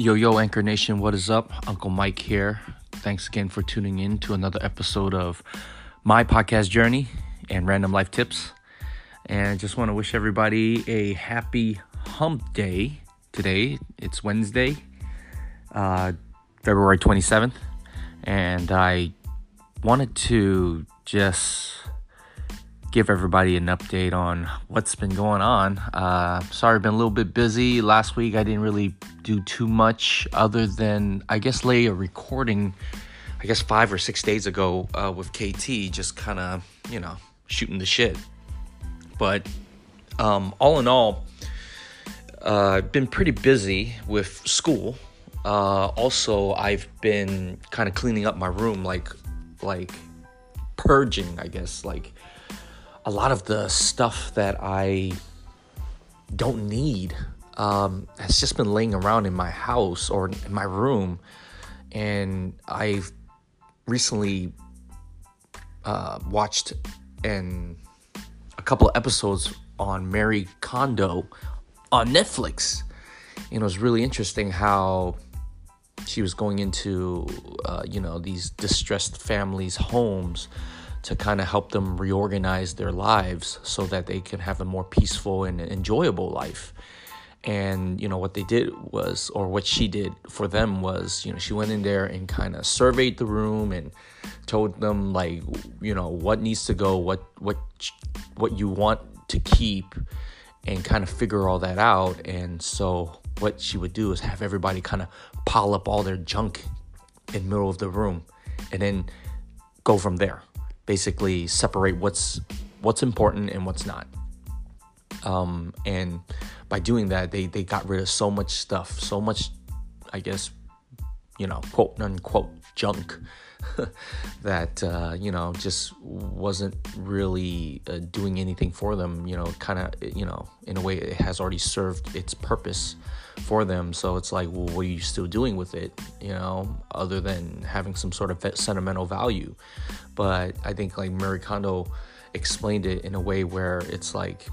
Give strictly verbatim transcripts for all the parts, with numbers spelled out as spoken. Yo, yo, Anchor Nation, what is up? Uncle Mike here. Thanks again for tuning in to another episode of my podcast journey and random life tips. And just want to wish everybody a happy hump day today. It's Wednesday, uh, February twenty-seventh. And I wanted to just give everybody an update on what's been going on. Uh, sorry, I've been a little bit busy. Last week, I didn't really do too much other than, I guess, lay a recording, I guess, five or six days ago uh, with K T, just kind of, you know, shooting the shit. But um, all in all, uh, I've been pretty busy with school. Uh, also, I've been kind of cleaning up my room, like, like purging, I guess, like a lot of the stuff that I don't need um, has just been laying around in my house or in my room. And I've recently uh, watched an, a couple of episodes on Marie Kondo on Netflix. And it was really interesting how she was going into, uh, you know, these distressed families' homes to kind of help them reorganize their lives so that they can have a more peaceful and enjoyable life. And, you know, what they did was, or what she did for them was, you know, she went in there and kind of surveyed the room and told them, like, you know, what needs to go, what, what, what you want to keep, and kind of figure all that out. And so what she would do is have everybody kind of pile up all their junk in the middle of the room and then go from there. Basically separate what's what's important and what's not. Um, and by doing that, they, they got rid of so much stuff, so much, I guess, you know, quote unquote junk that, uh, you know, just wasn't really uh, doing anything for them, you know, kind of, you know, in a way it has already served its purpose for them. So it's like, well, what are you still doing with it, you know, other than having some sort of sentimental value? But I think like Marie Kondo explained it in a way where it's like,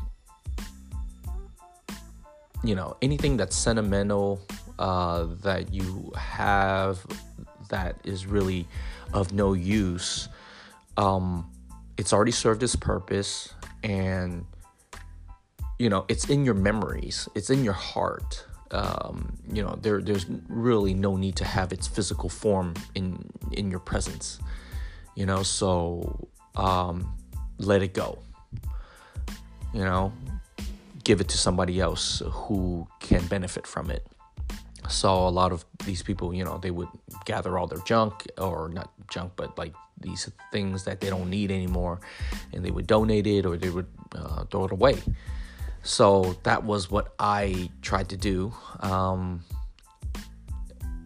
you know, anything that's sentimental uh, that you have that is really of no use, um, it's already served its purpose, and, you know, it's in your memories, it's in your heart. Um, you know, there there's really no need to have its physical form in in your presence. You know, so um, let it go, you know, give it to somebody else who can benefit from it. So a lot of these people, you know, they would gather all their junk, or not junk, but like these things that they don't need anymore, and they would donate it or they would uh, throw it away. So that was what I tried to do. Um,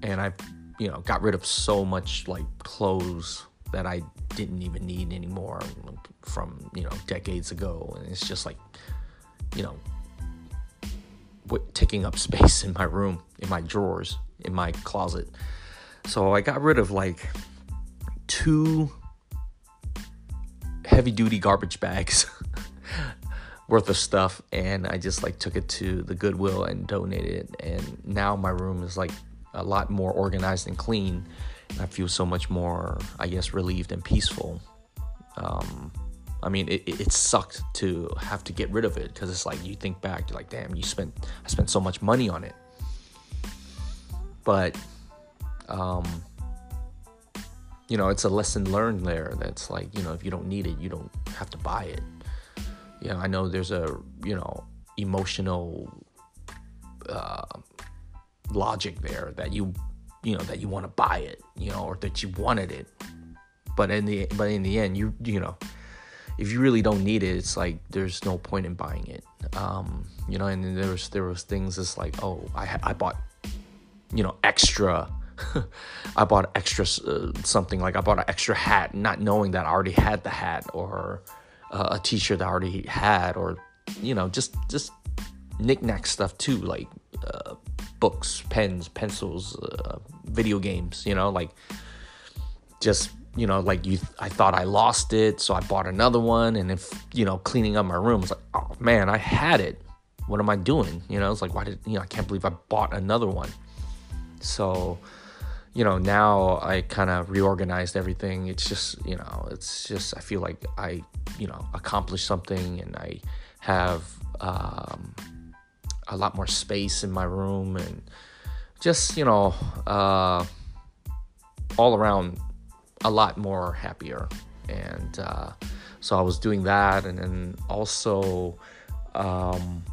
and I, you know, got rid of so much like clothes that I didn't even need anymore from, you know, decades ago. And it's just like, you know, w- taking up space in my room, in my drawers, in my closet. So I got rid of like two heavy duty garbage bags worth of stuff. And I just like took it to the Goodwill and donated it. And now my room is like a lot more organized and clean. I feel so much more, I guess, relieved and peaceful. Um, I mean, it, it sucked to have to get rid of it, because it's like you think back, you're like, damn, you spent, I spent so much money on it. But, um, you know, it's a lesson learned there. That's like, you know, if you don't need it, you don't have to buy it. You know, I know there's a, you know, emotional uh, logic there that you. you know, that you want to buy it, you know, or that you wanted it. But in the, but in the end, you, you know, if you really don't need it, it's like, there's no point in buying it. Um, you know, and then there was, there was things that's like, oh, I, I bought, you know, extra, I bought extra uh, something, like I bought an extra hat, not knowing that I already had the hat, or uh, a t-shirt that I already had, or, you know, just, just knick-knack stuff too. Like, uh, books, pens, pencils, uh, video games, you know, like just, you know, like you, I thought I lost it. So I bought another one. And if, you know, cleaning up my room, it's like, oh man, I had it. What am I doing? You know, it's like, why did, you know, I can't believe I bought another one. So, you know, now I kind of reorganized everything. It's just, you know, it's just, I feel like I, you know, accomplished something, and I have um, a lot more space in my room, and just, you know, uh, all around a lot more happier. And uh, so I was doing that. And then also, um,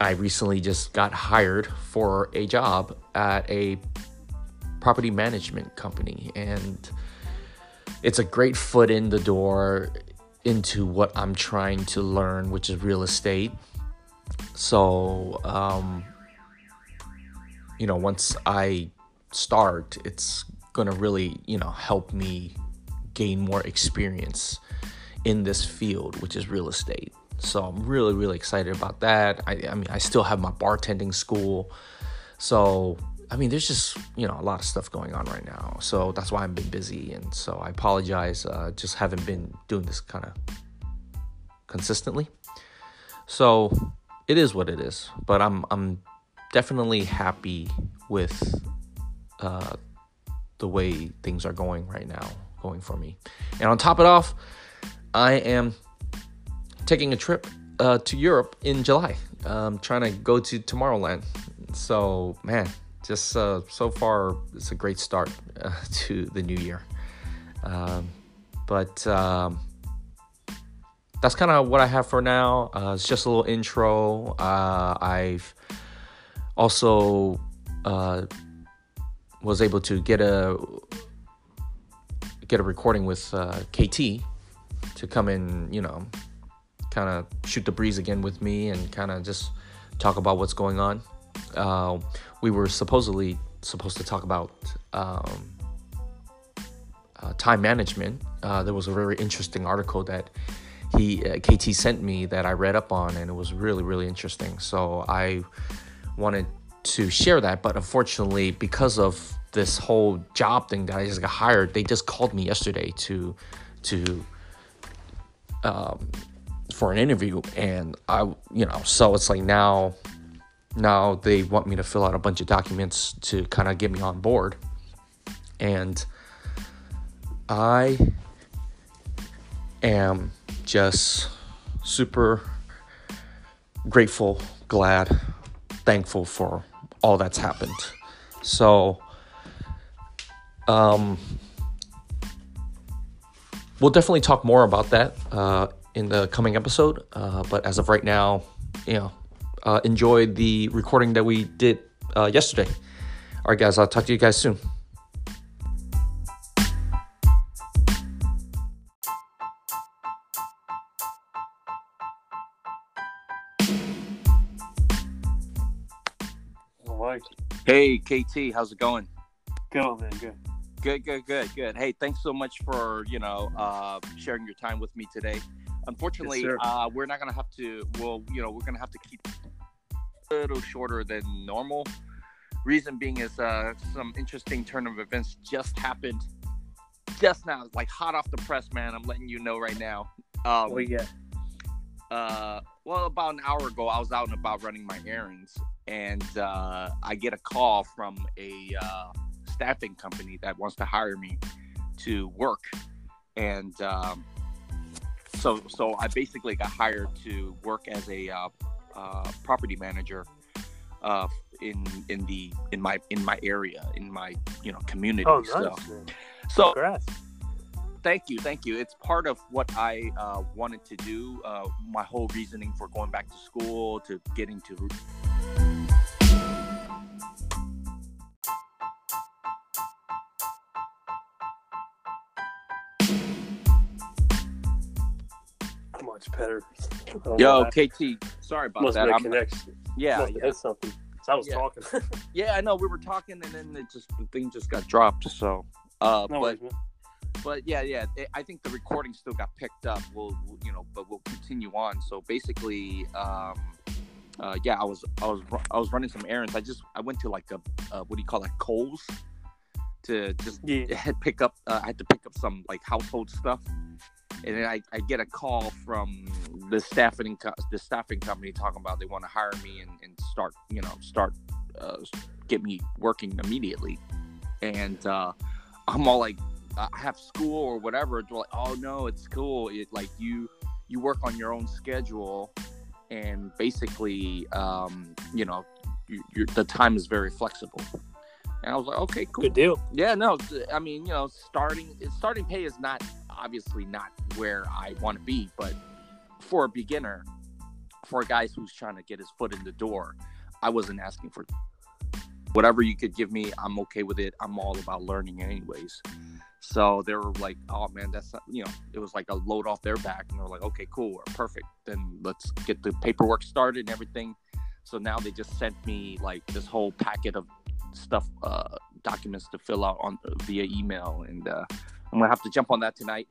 I recently just got hired for a job at a property management company, and it's a great foot in the door into what I'm trying to learn, which is real estate. So, um, you know, once I start, it's going to really, you know, help me gain more experience in this field, which is real estate. So I'm really, really excited about that. I, I mean, I still have my bartending school. So, I mean, there's just, you know, a lot of stuff going on right now. So that's why I've been busy. And so I apologize. Uh, just haven't been doing this kind of consistently. So it is what it is. But I'm I'm definitely happy with uh, the way things are going right now, going for me. And on top of it off, I am taking a trip uh, to Europe in July. I'm trying to go to Tomorrowland. So, man. Just uh, so far, it's a great start uh, to the new year. Um, but um, that's kind of what I have for now. Uh, it's just a little intro. Uh, I've also uh, was able to get a get a recording with uh, K T to come in, you know, kind of shoot the breeze again with me and kind of just talk about what's going on. Uh, we were supposedly supposed to talk about um, uh, time management. Uh, there was a very interesting article that he uh, K T sent me that I read up on, and it was really, really interesting. So I wanted to share that, but unfortunately, because of this whole job thing that I just got hired, they just called me yesterday to to um, for an interview, and I, you know, so it's like now. Now they want me to fill out a bunch of documents to kind of get me on board. And I am just super grateful, glad, thankful for all that's happened. So, um, we'll definitely talk more about that uh, in the coming episode. Uh, but as of right now, you know, Uh, enjoyed the recording that we did uh, yesterday. All right, guys, I'll talk to you guys soon. All right. Hey, K T, how's it going? Good, man, good. Good, good, good, good. Hey, thanks so much for, you know, uh, sharing your time with me today. Unfortunately, yes, uh, we're not going to have to, well, you know, we're going to have to keep a little shorter than normal. Reason being is uh, some interesting turn of events just happened just now, like hot off the press, man. I'm letting you know right now. Um, oh, yeah. Uh, well, about an hour ago, I was out and about running my errands, and uh, I get a call from a uh, staffing company that wants to hire me to work. And, um, So, so I basically got hired to work as a uh, uh, property manager uh, in in the in my in my area in my you know community. Oh, nice. So, so thank you, thank you. It's part of what I uh, wanted to do. Uh, my whole reasoning for going back to school to getting to. Better. Yo, K T, sorry about Must that. Must make connection. Yeah, Must yeah. something. I was yeah. talking. yeah, I know we were talking, and then it just the thing just got dropped. So, uh, no but, worries, but yeah, yeah. It, I think the recording still got picked up. We'll, we'll, you know, but we'll continue on. So basically, um, uh, yeah, I was, I was, I was running some errands. I just, I went to like a, uh, what do you call it, like Kohl's, to just yeah. pick up. Uh, I had to pick up some like household stuff. And then I, I get a call from the staffing co- the staffing company talking about they want to hire me and, and start you know start uh, get me working immediately. And uh, I'm all like, I have school or whatever. It's like, oh no, it's cool. It like you, you work on your own schedule, and basically, um, you know, you, you're, the time is very flexible. And I was like, okay, cool. Good deal. Yeah, no, I mean, you know, starting starting pay is not obviously not where I want to be, but for a beginner, for a guy who's trying to get his foot in the door, I wasn't asking for whatever you could give me. I'm okay with it. I'm all about learning anyways. So they were like, oh man, that's not, you know, it was like a load off their back. And they were like, okay, cool. Perfect. Then let's get the paperwork started and everything. So now they just sent me like this whole packet of stuff, uh, documents to fill out on uh, via email. And uh, I'm going to have to jump on that tonight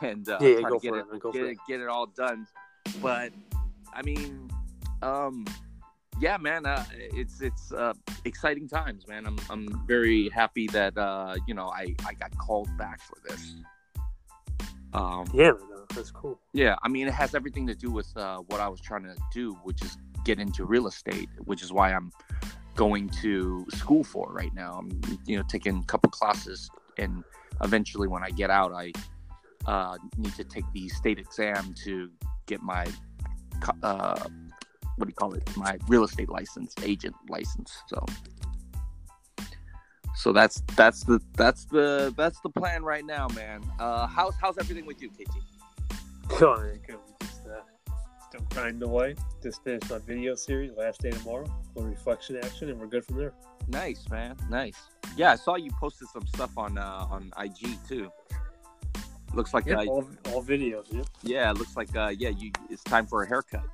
and uh, yeah, try to get it, it. Go get, for it. get it all done. But I mean, um, yeah, man, uh, it's it's uh, exciting times, man. I'm I'm very happy that uh, you know I, I got called back for this. Um, yeah, that's cool. Yeah, I mean, it has everything to do with uh, what I was trying to do, which is get into real estate, which is why I'm going to school for right now. I'm you know taking a couple classes, and eventually when I get out, I uh, need to take the state exam to get my uh, what do you call it? My real estate license, agent license. So, so that's that's the that's the that's the plan right now, man. Uh, how's how's everything with you, K T? Oh, man, good. We just uh, still grinding away. Just finished my video series. Last day tomorrow. A little reflection action, and we're good from there. Nice, man. Nice. Yeah, I saw you posted some stuff on uh, on I G too. Looks like yeah, I, all, all videos. Yeah. Yeah, it looks like uh, yeah, you. It's time for a haircut.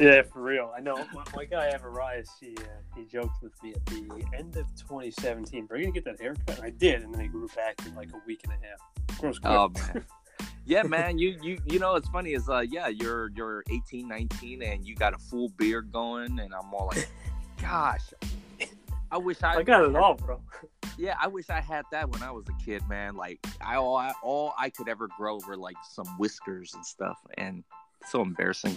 Yeah, for real. I know my, my guy Ever Rise, he, uh, he joked with me at the end of twenty seventeen, are you going to get that haircut? And I did, and then I grew back in like a week and a half. Gross. Oh, man. Yeah, man, you you you know it's funny is uh yeah, you're you're eighteen, nineteen and you got a full beard going, and I'm all like, gosh, I wish I I got it all, bro. Yeah, I wish I had that when I was a kid, man. Like I all I, all I could ever grow were like some whiskers and stuff, and it's so embarrassing.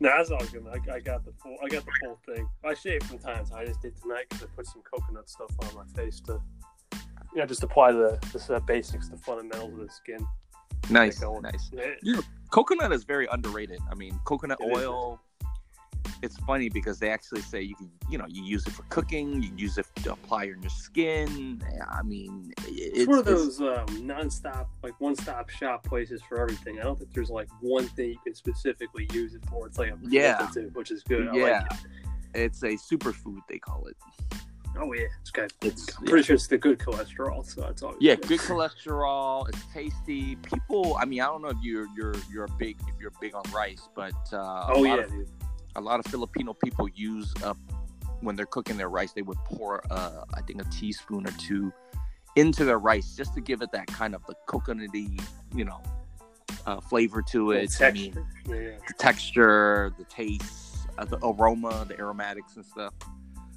No, that's all good. I, I got the full I got the full thing. I shaved from time to time. I just did tonight because I put some coconut stuff on my face to, you know, just apply the the uh, basics, the fundamentals of the skin. Nice, nice. Yeah. Coconut is very underrated. I mean, coconut it oil. Is. It's funny because they actually say you can, you know, you use it for cooking, you use it to apply on your skin. I mean, it's, it's one of those um, nonstop, like one-stop shop places for everything. I don't think there's like one thing you can specifically use it for. It's like a yeah, which is good. I yeah, like it. It's a superfood they call it. Oh yeah, it's good. It's, I'm pretty yeah. sure it's the good cholesterol. So that's all. Yeah, good. good cholesterol. It's tasty. People, I mean, I don't know if you're you're you're a big if you're big on rice, but uh, oh yeah. Of, dude. A lot of Filipino people use up uh, when they're cooking their rice, they would pour, uh, I think, a teaspoon or two into their rice just to give it that kind of the coconutty, you know, uh, flavor to it. The texture, I mean, yeah. the texture, the taste, uh, the aroma, the aromatics and stuff.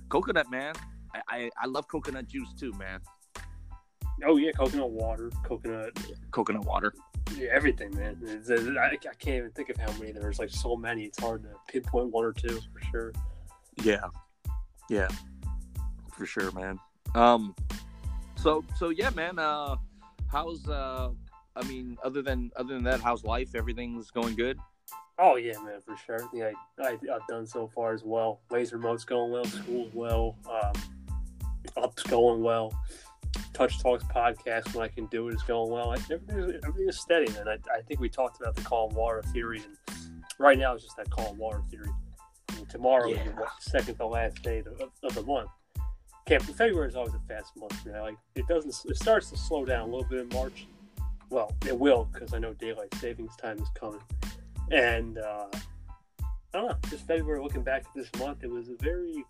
Coconut, man, I, I I love coconut juice too, man. Oh yeah, coconut water, coconut, yeah, coconut water. Yeah, everything, man. It's, it's, I, I can't even think of how many there's. Like so many, it's hard to pinpoint one or two for sure. Yeah, yeah, for sure, man. Um, so so yeah, man. Uh, how's uh, I mean, other than other than that, how's life? Everything's going good. Oh yeah, man, for sure. Yeah, I, I I've done so far as well. Laser mode's going well. School's well. Um, up's going well. Touch Talks podcast, when I can do it, is going well. I, everything, everything is steady, and I, I think we talked about the calm water theory, and right now it's just that calm water theory. I mean, tomorrow yeah. is the second to last day of, of the month. Camp February is always a fast month now. Like it doesn't, it starts to slow down a little bit in March. Well, it will because I know daylight savings time is coming, and uh, I don't know. Just February, looking back at this month, it was a very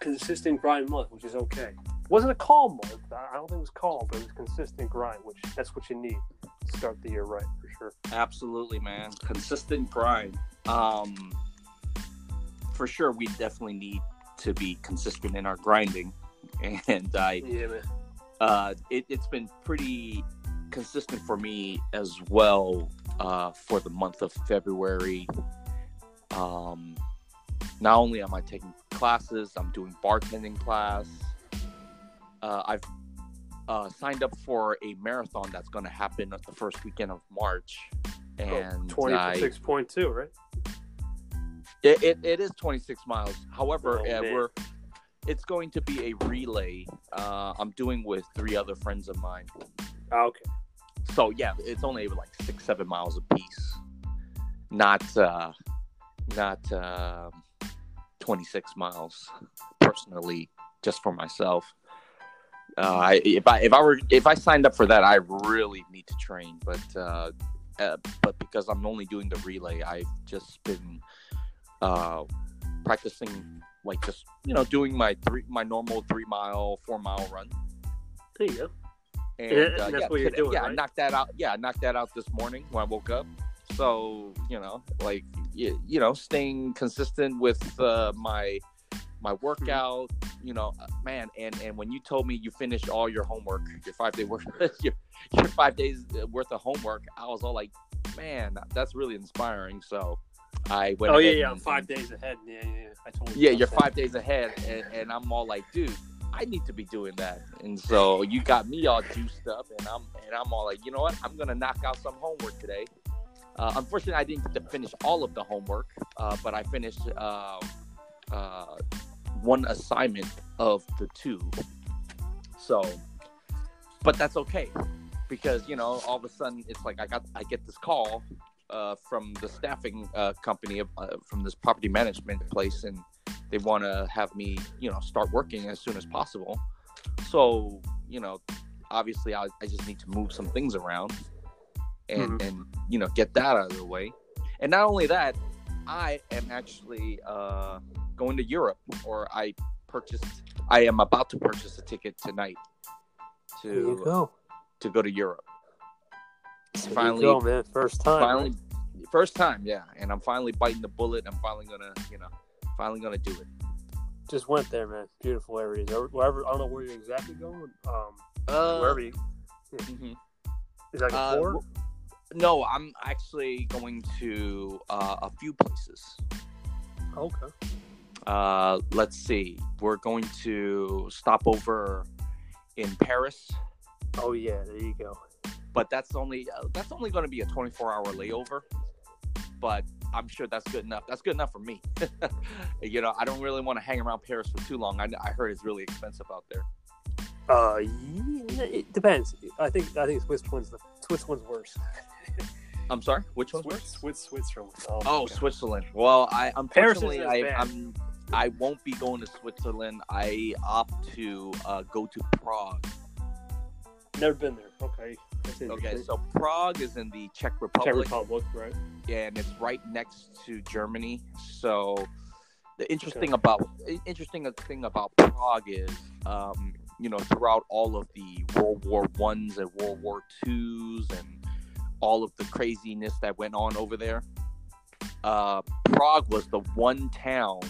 consistent grind month, which is okay. Wasn't a calm month. I don't think it was calm, but it was consistent grind, which that's what you need to start the year right, for sure. Absolutely, man. Consistent grind. Um, for sure, we definitely need to be consistent in our grinding. And I, yeah, man. Uh, it, it's been pretty consistent for me as well uh, for the month of February. Um, not only am I taking classes, I'm doing bartending class. Uh, I've uh, signed up for a marathon that's going to happen at the first weekend of March. And oh, twenty-six point two, right? It, it it is twenty-six miles. However, oh, uh, we're it's going to be a relay. Uh, I'm doing with three other friends of mine. Oh, okay. So yeah, it's only like six, seven miles a piece. Not uh, not uh, twenty-six miles personally, just for myself. Uh, I, if I if I were if I signed up for that, I really need to train. But uh, uh, but because I'm only doing the relay, I've just been uh, practicing, like just you know doing my three my normal three mile, four mile run. There you go. And, and, uh, and that's yeah, what you're today, doing. Yeah, right? I knocked that out. Yeah, I knocked that out this morning when I woke up. So you know, like you, you know, staying consistent with uh, my. my workout, you know, man. And, and when you told me you finished all your homework, your five day work, your, your five days worth of homework, I was all like, man, that's really inspiring. So I went. Oh yeah, yeah, I'm five days ahead. Yeah, yeah, yeah. I told you. Yeah, you're that. five days ahead, and, and I'm all like, dude, I need to be doing that. And so you got me all juiced up, and I'm and I'm all like, you know what? I'm gonna knock out some homework today. Uh, unfortunately, I didn't get to finish all of the homework, uh, but I finished. Uh, uh, one assignment of the two. So, but that's okay, because you know all of a sudden it's like I got I get this call uh, from the staffing uh, company of, uh, from this property management place, and they want to have me you know start working as soon as possible. So you know obviously I, I just need to move some things around and mm-hmm. and you know get that out of the way. And not only that, I am actually uh, going to Europe, or I purchased. I am about to purchase a ticket tonight to there you go. to go to Europe. There finally, you go, man. First time. Finally, man. first time, yeah. And I'm finally biting the bullet. I'm finally gonna, you know, finally gonna do it. Just went there, man. Beautiful areas. Wherever, I don't know where you're exactly going. Um, uh, wherever you. Yeah. Mm-hmm. Is that uh, before? No, I'm actually going to uh, a few places. Okay. Uh, let's see. We're going to stop over in Paris. Oh yeah, there you go. But that's only uh, that's only going to be a twenty-four hour layover. But I'm sure that's good enough. That's good enough for me. You know, I don't really want to hang around Paris for too long. I, I heard it's really expensive out there. Uh, yeah, it depends. I think I think Switzerland's the Switzerland's worse. I'm sorry. Which one's Swiss, worse? Swiss, Switzerland. Oh, oh Switzerland. Well, I unfortunately I I'm, I won't be going to Switzerland. I opt to uh, go to Prague. Never been there. Okay. Okay. So Prague is in the Czech Republic. Czech Republic, right? Yeah, and it's right next to Germany. So the interesting okay. about interesting thing about Prague is. Um, You know, throughout all of the World War Ones and World War Twos and all of the craziness that went on over there, uh, Prague was the one town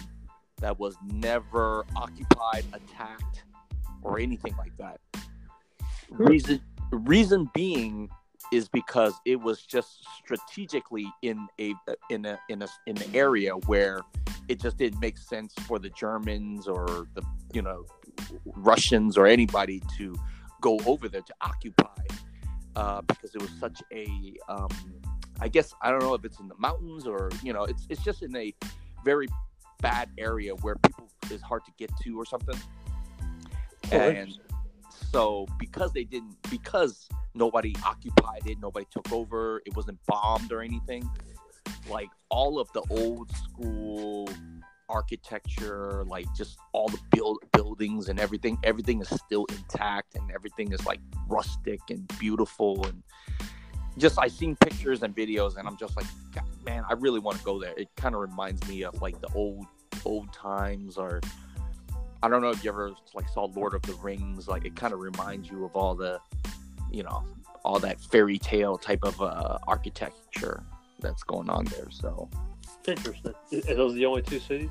that was never occupied, attacked, or anything like that. Reason, reason being is because it was just strategically in a in a in a in an area where it just didn't make sense for the Germans or the you know. Russians or anybody to go over there to occupy uh, because it was such a um, I guess I don't know if it's in the mountains or you know it's it's just in a very bad area where people is hard to get to or something oh, and so because they didn't because nobody occupied it, nobody took over, it wasn't bombed or anything, like all of the old school architecture, like just all the build buildings and everything everything is still intact, and everything is like rustic and beautiful, and just I've seen pictures and videos and I'm just like, God, man, I really want to go there. It kind of reminds me of like the old old times, or I don't know if you ever like saw Lord of the Rings, like it kind of reminds you of all the you know all that fairy tale type of uh, architecture that's going on there. So interesting. Are those the only two cities?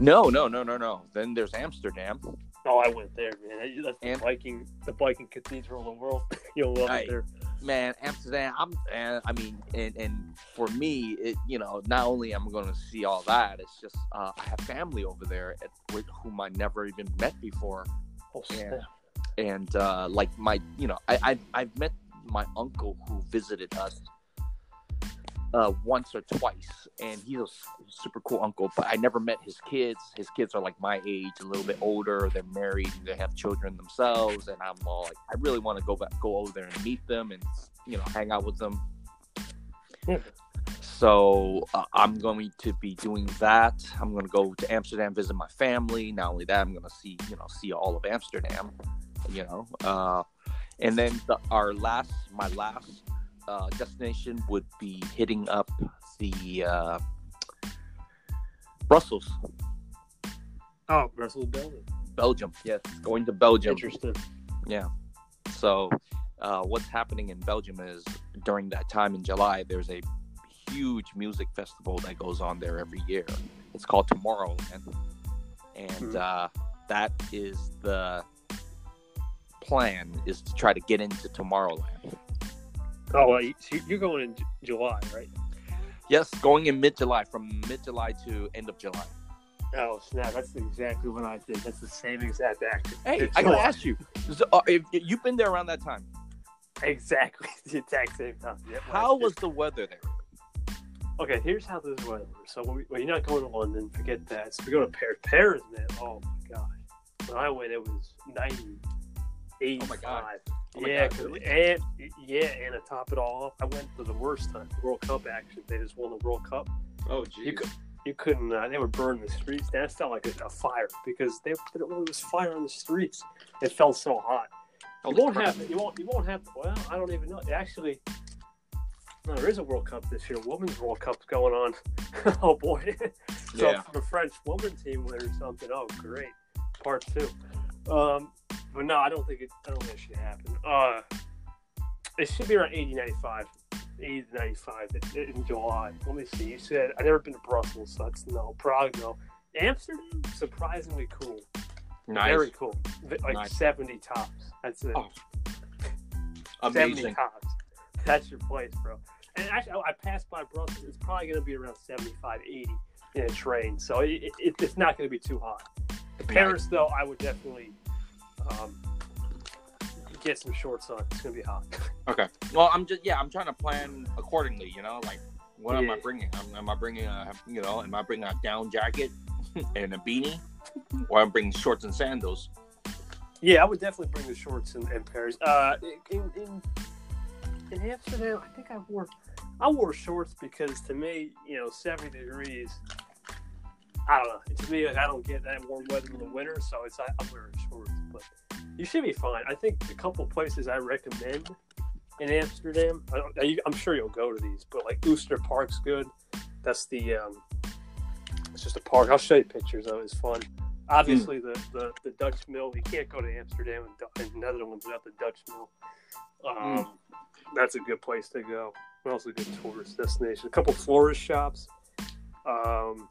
No, no, no, no, no. Then there's Amsterdam. Oh, I went there, man. That's the Am- Viking, the Viking cathedral of the world. You'll love I, it there. man, Amsterdam, I'm, and, I mean, and, and for me, it, you know, not only am I going to see all that, it's just, uh, I have family over there at, with whom I never even met before. Oh, and, and uh, like my, you know, I, I, I've met my uncle who visited us uh, once or twice, and he's a super cool uncle, but I never met his kids. His kids are like my age, a little bit older. They're married, they have children themselves, and I'm all like, I really want to go back, go over there and meet them, and you know, hang out with them. Yeah. So uh, I'm going to be doing that. I'm going to go to Amsterdam, visit my family. Not only that, I'm going to see, you know, see all of Amsterdam, you know, uh, and then the, our last, my last uh, destination would be hitting up the uh, Brussels. Oh, Brussels, Belgium. Belgium, yes, going to Belgium. Interesting. Yeah. So, uh, what's happening in Belgium is during that time in July, there's a huge music festival that goes on there every year. It's called Tomorrowland, and mm-hmm. uh, that is the plan, is to try to get into Tomorrowland. Oh, well, so you're going in July, right? Yes, going in mid-July, from mid-July to end of July. Oh, snap. That's exactly what I did. That's the same exact action. Hey, it's I got to ask you, so, uh, if, if you've been there around that time. Exactly. The exact same time. Yep, how was the weather there? Okay, here's how this weather works. So when, we, when you're not going to London, forget that. So we go to Paris. Paris, man. Oh, my gosh. When I went, it was ninety-eight. Oh, my God. Oh my yeah, God, really? and yeah, and to top it all off, I went for the worst time, World Cup action. They just won the World Cup. Oh, geez. You, could, you couldn't, uh, they were burning the streets. That felt like a, a fire because they, there was fire on the streets. It felt so hot. Oh, you, won't have, you, won't, you won't have, well, I don't even know. Actually, no, there is a World Cup this year. Women's World Cup's going on. Oh, boy. So yeah. The French woman team win or something. Oh, great. Part two. Um, But no, I don't think it. I don't think it should happen. Uh, it should be around eighty, ninety-five, eighty to ninety-five in July. Let me see. You said I've never been to Brussels, so that's no. Prague, no. Amsterdam, surprisingly cool. Nice. Very cool. Like nice. seventy tops. That's it. Oh. Amazing. seventy tops. That's your place, bro. And actually, I passed by Brussels. It's probably going to be around seventy-five, eighty in a train, so it, it, it's not going to be too hot. Paris, though, I would definitely. Um, get some shorts on. It's gonna be hot. Okay. Well, I'm just yeah. I'm trying to plan accordingly. You know, like what yeah. am I bringing? I'm, am I bringing a you know? Am I bringing a down jacket and a beanie, or I'm bringing shorts and sandals? Yeah, I would definitely bring the shorts and, and Paris. Uh, in, in in Amsterdam, I think I wore I wore shorts because to me, you know, seventy degrees. I don't know. To me, like, I don't get that warm weather in the winter, so it's I, I'm wearing shorts. But you should be fine. I think a couple places I recommend in Amsterdam. I don't, I'm sure you'll go to these, but like Ooster Park's good. That's the. Um, it's just a park. I'll show you pictures of it. It's fun. Obviously, mm. the, the, the Dutch Mill. You can't go to Amsterdam and, and Netherlands without the Dutch Mill. Um, mm. That's a good place to go. What else is a good tourist destination? A couple florist shops. Um.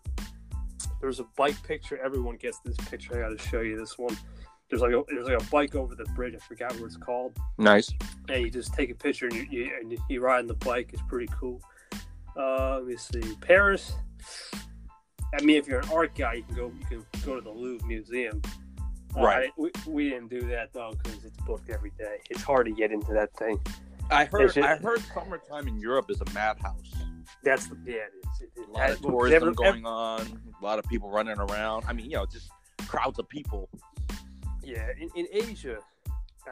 There's a bike picture. Everyone gets this picture. I got to show you this one. There's like a there's like a bike over the bridge. I forgot what it's called. Nice. And you just take a picture and you, you and you ride on the bike. It's pretty cool. Uh, let me see. Paris. I mean, if you're an art guy, you can go. You can go to the Louvre Museum. Right. Uh, we, we didn't do that though because it's booked every day. It's hard to get into that thing. I heard. Just, I heard summertime in Europe is a madhouse. That's the yeah. It is. It, it, a lot of tourism every, going every, on. A lot of people running around. I mean, you know, just crowds of people. Yeah, in, in Asia,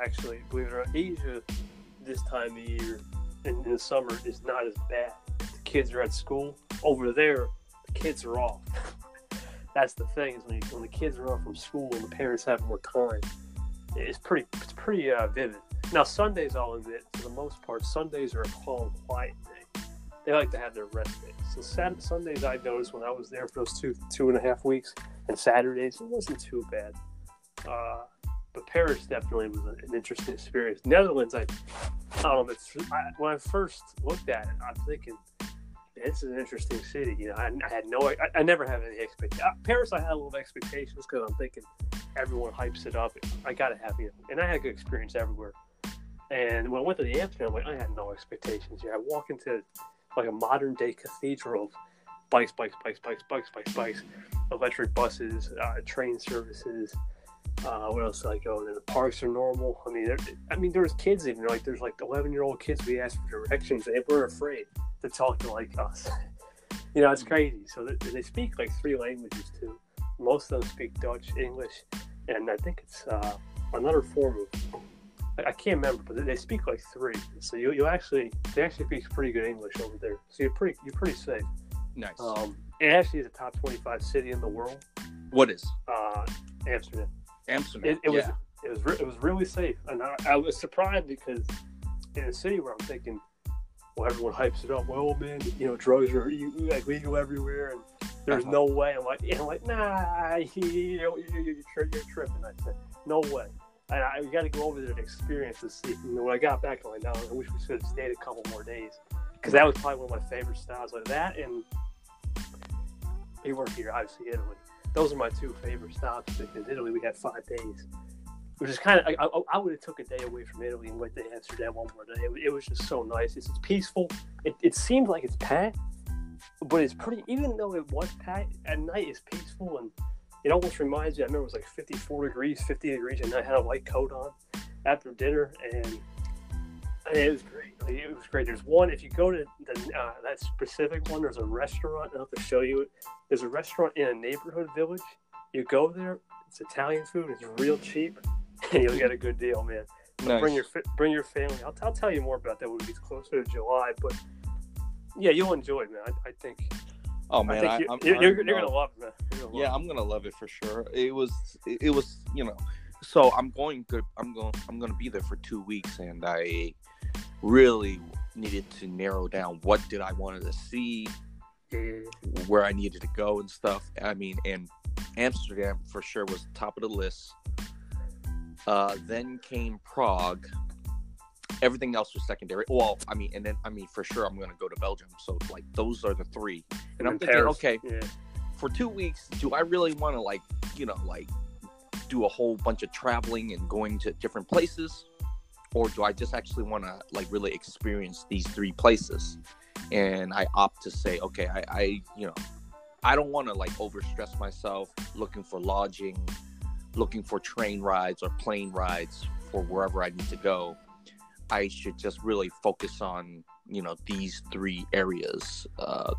actually, believe it or not, Asia this time of year in, in the summer is not as bad. The kids are at school. Over there, the kids are off. That's the thing is when, you, when the kids are off from school and the parents have more time, it's pretty it's pretty uh, vivid. Now Sundays, I'll admit, for the most part, Sundays are a calm, quiet day. They like to have their rest days. So Saturday, Sundays, I noticed when I was there for those two, two and a half weeks, and Saturdays, it wasn't too bad. Uh, but Paris definitely was an interesting experience. Netherlands, I, I don't know, it's, I, when I first looked at it, I'm thinking, it's an interesting city. You know, I, I had no, I, I never have any expectations. Uh, Paris, I had a little expectations because I'm thinking everyone hypes it up. I got to have it. You know, and I had a good experience everywhere. And when I went to the Amsterdam, like, I had no expectations. Yeah, I walk into like a modern day cathedral of bikes, bikes, bikes, bikes, bikes, bikes, bikes, electric buses, uh, train services. Uh, what else did I go? And then the parks are normal. I mean, there, I mean, there's kids even like there's like eleven year old kids we asked for directions. They weren't afraid to talk to like us. You know, it's crazy. So they, they speak like three languages too. Most of them speak Dutch, English, and I think it's uh, another form of. I can't remember, but they speak like three. So you you actually they actually speak pretty good English over there. So you're pretty you're pretty safe. Nice. Um, it actually is a top twenty-five city in the world. What is? Uh, Amsterdam. Amsterdam. It, it yeah. was it was re- it was really safe, and I, I was surprised because in a city where I'm thinking, well, everyone hypes it up. Well, man, you know, drugs are like legal everywhere, and there's uh-huh. no way. I'm like, I'm like, nah, you know, you're, you're, you're tripping. I said, no way. And I got to go over there and experience this. You know, when I got back, I'm like, no, I wish we should have stayed a couple more days. Because that was probably one of my favorite styles. Like that and they weren't here, obviously, Italy. Those are my two favorite stops. Because Italy, we had five days. Which is kind of, I, I, I would have took a day away from Italy and went to Amsterdam one more day. It, it was just so nice. It's, it's peaceful. It, it seems like it's packed. But it's pretty, even though it was packed, at night it's peaceful and it almost reminds me, I remember it was like fifty-four degrees, fifty degrees, and I had a light coat on after dinner, and it was great. Like, it was great. There's one, if you go to the, uh, that specific one, there's a restaurant, I'll have to show you it. There's a restaurant in a neighborhood village. You go there, it's Italian food, it's real cheap, and you'll get a good deal, man. So nice. Bring your bring your family. I'll, I'll tell you more about that when we get closer to July, but yeah, you'll enjoy it, man. I, I think... Oh man, I think you're, I, I'm, you're, I'm, you're, gonna love, you're gonna love it. Yeah, I'm gonna love it for sure. It was, it, it was, you know. So I'm going good. I'm going. I'm gonna be there for two weeks, and I really needed to narrow down what did I wanted to see, where I needed to go, and stuff. I mean, and Amsterdam for sure was top of the list. Uh, then came Prague. Everything else was secondary. Well, I mean, and then, I mean, for sure, I'm going to go to Belgium. So, like, those are the three. And I'm thinking, okay, yeah. for two weeks, do I really want to, like, you know, like, do a whole bunch of traveling and going to different places? Or do I just actually want to, like, really experience these three places? And I opt to say, okay, I, I you know, I don't want to, like, overstress myself looking for lodging, looking for train rides or plane rides for wherever I need to go. I should just really focus on, you know, these three areas, uh,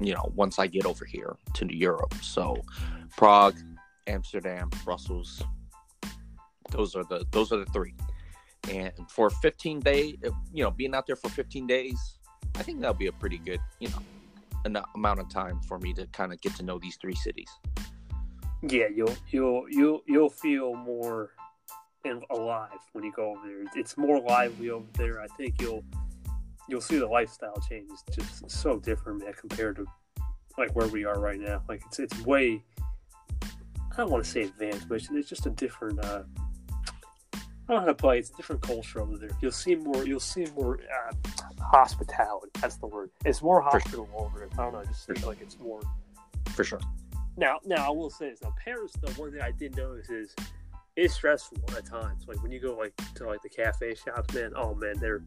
you know, once I get over here to Europe. So Prague, Amsterdam, Brussels, those are the, those are the three. And for fifteen day, you know, being out there for fifteen days, I think that'll be a pretty good, you know, an amount of time for me to kind of get to know these three cities. Yeah. You'll, you'll, you'll, you'll feel more and alive when you go over there. It's more lively over there. I think you'll you'll see the lifestyle change is just so different, man, compared to like where we are right now. Like it's it's way, I don't want to say advanced, but it's, it's just a different uh, I don't know how to play. It's a different culture over there. You'll see more. You'll see more uh, hospitality. That's the word. It's more hospitable sure. over there. I don't know. I just think like it's more for sure. Now, now I will say this. Now, Paris. The one thing I did notice is. It's stressful at times. Like when you go like to like the cafe shops, man. Oh man, they're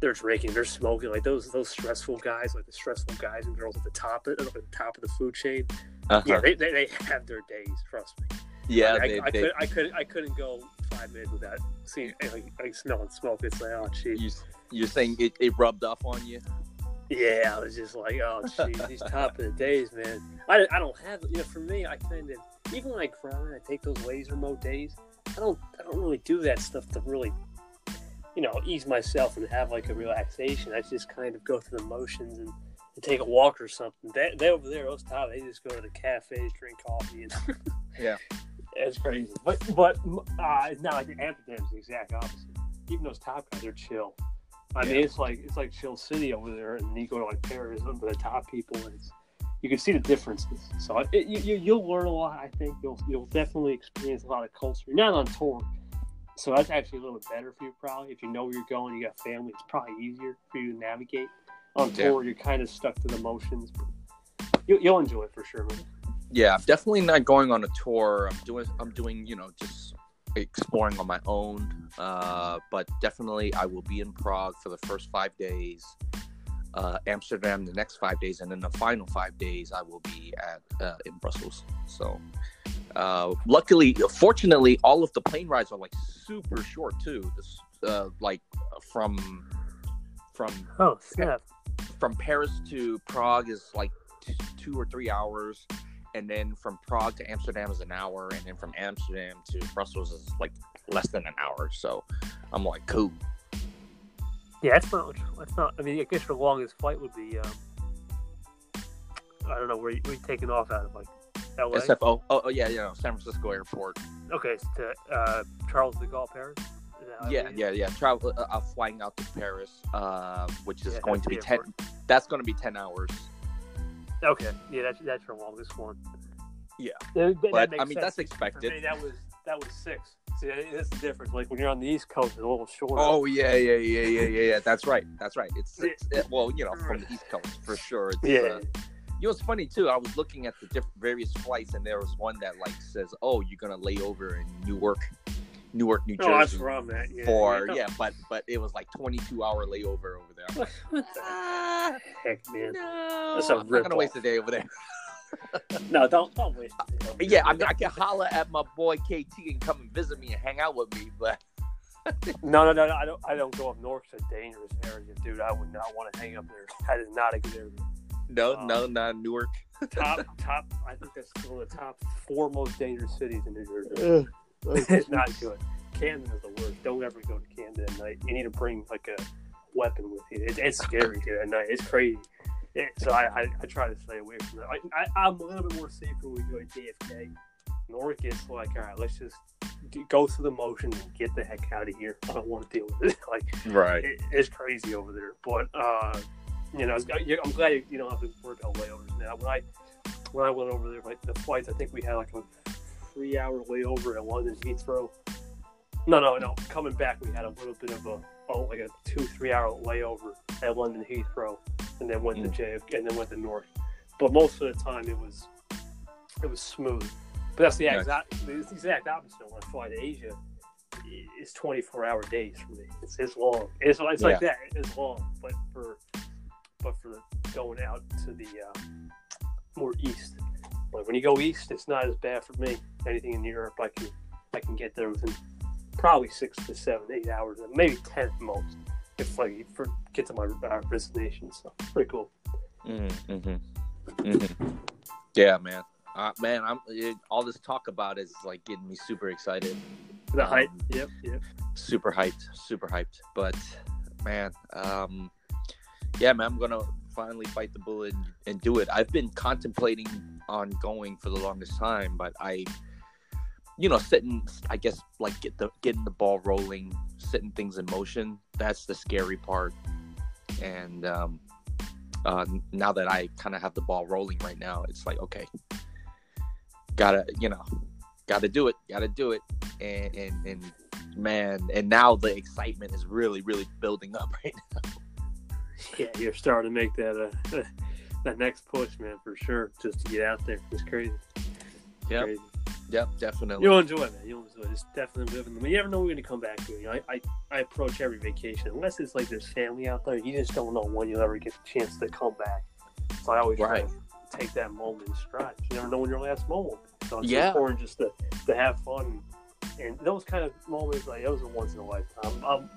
they're drinking, they're smoking. Like those those stressful guys, like the stressful guys and girls at the top of at the top of the food chain. Uh-huh. Yeah, they, they they have their days. Trust me. Yeah, like, they, I, I, they, could, I could I couldn't go five minutes without seeing like, like smelling smoke. It's like oh jeez. You, you're saying it, it rubbed off on you? Yeah, I was just like oh jeez, these top of the days, man. I I don't have you know for me I kind of. Even when I grind, I take those laser mode days. I don't, I don't really do that stuff to really, you know, ease myself and have like a relaxation. I just kind of go through the motions and, and take a walk or something. They, they over there, those times, they just go to the cafes, drink coffee, and yeah, it's crazy. But but uh, it's not like the Amsterdam's the exact opposite. Even those top guys are chill. I yeah. mean, it's like it's like chill city over there, and you go to like Paris, under the top people, and it's. You can see the differences, so it, you, you, you'll learn a lot. I think you'll you'll definitely experience a lot of culture. You're not on tour, so that's actually a little bit better for you probably. If you know where you're going, you got family, it's probably easier for you to navigate. On yeah. tour, you're kind of stuck to the motions. But you, you'll enjoy it for sure, man. Yeah, I'm definitely not going on a tour. I'm doing I'm doing you know just exploring on my own, uh, but definitely I will be in Prague for the first five days, uh, Amsterdam the next five days, and then the final five days I will be at uh, in Brussels. So uh, luckily, fortunately, all of the plane rides are like super short too. This, uh, like from from oh snap. from Paris to Prague is like t- two or three hours. And then from Prague to Amsterdam is an hour. And then from Amsterdam to Brussels is like less than an hour. So I'm like, cool. Yeah, it's not, it's not, I mean, I guess your longest flight would be, um, I don't know, where you, where you taking off out of, like L A? S F O. Oh, oh yeah, you know, San Francisco airport. Okay, so to uh, Charles de Gaulle, Paris? Yeah, I mean? yeah, yeah. Travel, uh, I'm flying out to Paris, uh, which is yeah, going to be ten, that's going to be ten hours. Okay, yeah, that's that's your longest one. Yeah, that, that but I mean sense. That's expected. I mean, that was that was six. See, that's the difference. Like when you're on the East Coast, it's a little shorter. Oh yeah, yeah, yeah, yeah, yeah, yeah. That's right. That's right. It's six. It, well, you know, from the East Coast for sure. It's, yeah. Uh, you know, it's funny too. I was looking at the different various flights, and there was one that like says, "Oh, you're gonna lay over in Newark, Newark, New Jersey." Oh, that's wrong, man. Yeah, for yeah, but but it was like twenty-two hour layover over there. I'm like, what the heck? Heck, man. No, that's a I'm not gonna off. waste a day over there. no, don't don't waste. It. Yeah, I mean, I can holler at my boy K T and come and visit me and hang out with me, but no, no, no, no, I don't. I don't go up north. It's a dangerous area, dude. I would not want to hang up there. That is not a good area. No, um, no, not Newark. top, top. I think that's one of the top four most dangerous cities in New Jersey. It's not good. Camden is the worst. Don't ever go to Camden at night. You need to bring like a weapon with you. It, it's scary here at night. It's crazy. It, so I, I, I try to stay away from that. I, I, I'm a little bit more safe when we go to J F K. Newark is like, all right, let's just go through the motion and get the heck out of here. I don't want to deal with it. Like, right? It, it's crazy over there. But uh, you know, I'm glad you, you don't have to work out layovers now. When I when I went over there, like the flights, I think we had like a three hour layover at London Heathrow. No, no, no. Coming back, we had a little bit of a oh, like a two, three hour layover at London Heathrow, and then went mm. to J F K, and then went to North. But most of the time, it was it was smooth. But that's the nice. exact the exact opposite. When I fly to Asia, it's twenty-four hour days for me. It's it's long. It's, it's yeah. like that. It's long. But for but for going out to the uh, more east. Like when you go east, it's not as bad for me. Anything in Europe, I can I can get there within probably six to seven, eight hours, maybe ten at most. It's like you for, get to my uh, destination, so pretty cool. Mm-hmm. Mm-hmm. Yeah, man, uh, man, I'm it, all this talk about is like getting me super excited. The um, hype, yep, yep. Super hyped, super hyped. But man, um, yeah, man, I'm gonna finally bite the bullet and, and do it. I've been contemplating on going for the longest time, but I, you know, sitting, I guess, like get the getting the ball rolling, setting things in motion. That's the scary part. And um, uh, now that I kind of have the ball rolling right now, it's like, okay, gotta, you know, gotta do it, gotta do it, and and, and man, and now the excitement is really, really building up right now. Yeah, you're starting to make that uh, that next push, man, for sure. Just to get out there, it's crazy. Yeah, yep, definitely. You'll enjoy it, man. You'll enjoy it. It's definitely living. I mean, you never know what we're gonna come back to. You know, I, I, I approach every vacation unless it's like there's family out there. You just don't know when you'll ever get the chance to come back. So I always right. try to take that moment in stride. You never know when your last moment. So it's yeah. important just to to have fun and, and those kind of moments. Like those are once in a lifetime. Um,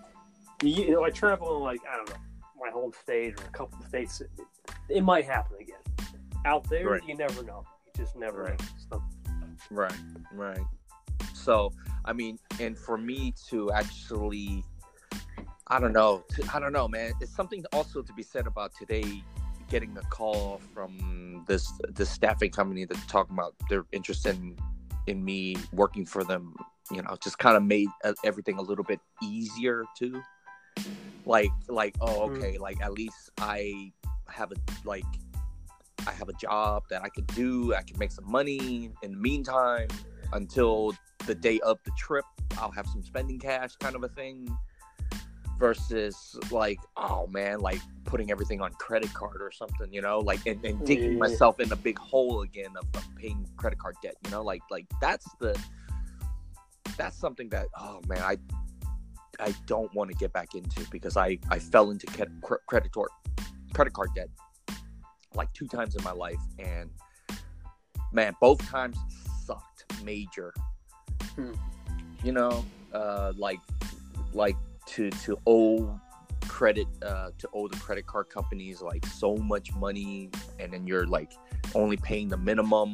you, you know, I travel in like I don't know. my home state or a couple of states, it, it might happen again. Out there, right. you never know. You just never right. know. So. Right, right. So, I mean, and for me to actually, I don't know, to, I don't know, man. It's something also to be said about today getting a call from this this staffing company that's talking about their interest in, in me working for them, you know, just kind of made everything a little bit easier too. Like, like, oh, okay. Like, at least I have a like, I have a job that I could do. I can make some money in the meantime until the day of the trip. I'll have some spending cash, kind of a thing. Versus, like, oh man, like putting everything on credit card or something, you know, like, and, and digging yeah. myself in a big hole again of, of paying credit card debt, you know, like, like that's the. that's something that, oh man, I I don't want to get back into, because I, I fell into credit credit card debt like two times in my life, and man, both times sucked major. Hmm. You know, uh, like like to to owe credit uh, to owe the credit card companies like so much money, and then you're like only paying the minimum.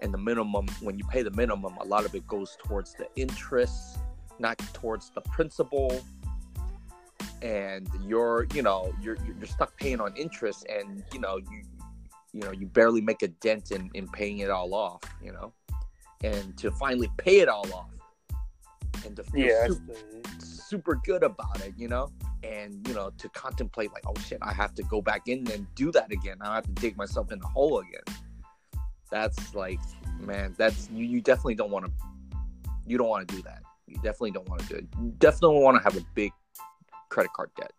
And the minimum, when you pay the minimum, a lot of it goes towards the interest, not towards the principal. And you're, you know, you're you're stuck paying on interest, and you know you you know you barely make a dent in, in paying it all off, you know. And to finally pay it all off, and to feel yeah, super, super good about it, you know. And you know, to contemplate like, oh shit, I have to go back in and do that again. I have to dig myself in the hole again. That's like, man, that's, you, you definitely don't want to, you don't want to do that. You definitely don't want to do it. You definitely want to have a big credit card debt.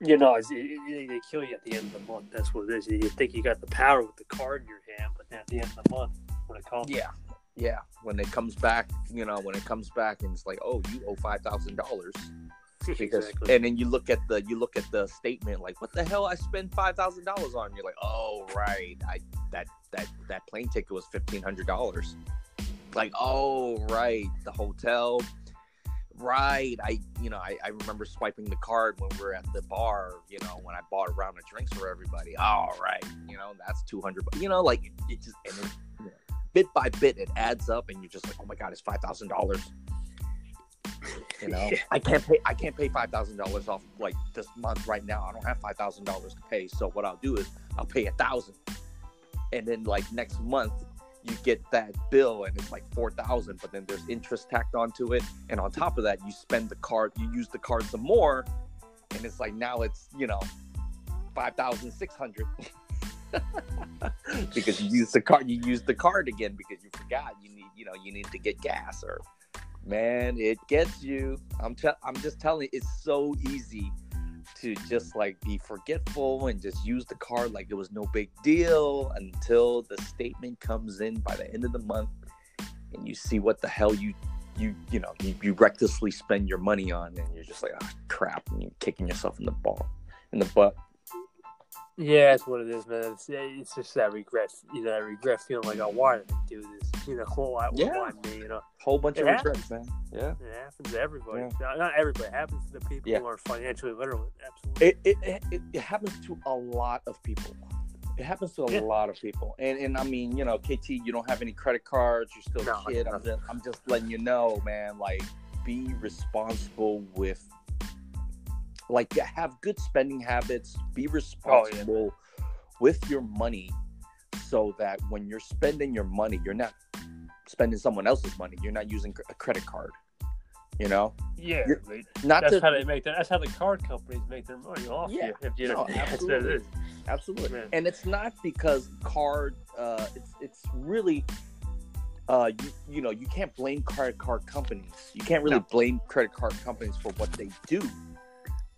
You know, it's, it, it, they kill you at the end of the month. That's what it is. You think you got the power with the card in your hand, but then at the end of the month, when it comes. Yeah. Yeah. When it comes back, you know, when it comes back and it's like, oh, you owe five thousand dollars. Because, exactly. And then you look at the you look at the statement like, what the hell I spend five thousand dollars on? You're like, oh right, I that that that plane ticket was fifteen hundred dollars. Like, oh right, the hotel, right? I you know I, I remember swiping the card when we were at the bar. You know, when I bought a round of drinks for everybody. All right, you know that's two hundred. You know, like it, it just and it, you know, bit by bit it adds up, and you're just like, oh my god, it's five thousand dollars. You know, yeah. I can't pay. I can't pay five thousand dollars off like this month right now. I don't have five thousand dollars to pay. So what I'll do is I'll pay a thousand, and then like next month you get that bill and it's like four thousand. But then there's interest tacked onto it, and on top of that you spend the card, you use the card some more, and it's like now it's you know five thousand six hundred because you use the card. You use the card again because you forgot you need you know you need to get gas or. Man, it gets you. I'm te- I'm just telling you, it's so easy to just like be forgetful and just use the card like it was no big deal until the statement comes in by the end of the month and you see what the hell you you you know you, you recklessly spend your money on, and you're just like, oh crap, and you're kicking yourself in the ball in the butt. Yeah, that's what it is, man. It's, it's just that regret, you know, that regret feeling like, oh, why did I do this? You know, whole lot, yeah. why me? You know, whole bunch it of happens. Regrets, man. Yeah, it happens to everybody. Yeah. No, not everybody. It happens to the people yeah. who are financially literate. Absolutely, it it, it it it happens to a lot of people. It happens to a yeah. lot of people, and and I mean, you know, K T, you don't have any credit cards. You're still no, a kid. I'm just, I'm just letting you know, man. Like, be responsible with. Like, have good spending habits, be responsible oh, yeah. with your money so that when you're spending your money, you're not spending someone else's money. You're not using a credit card, you know? Yeah. Not that's, to, how they make their, that's how the card companies make their money off yeah, you. If you no, don't, absolutely. absolutely. Man. And it's not because card, uh, it's, it's really... Uh, you, you know, you can't blame credit card companies. You can't really no. blame credit card companies for what they do.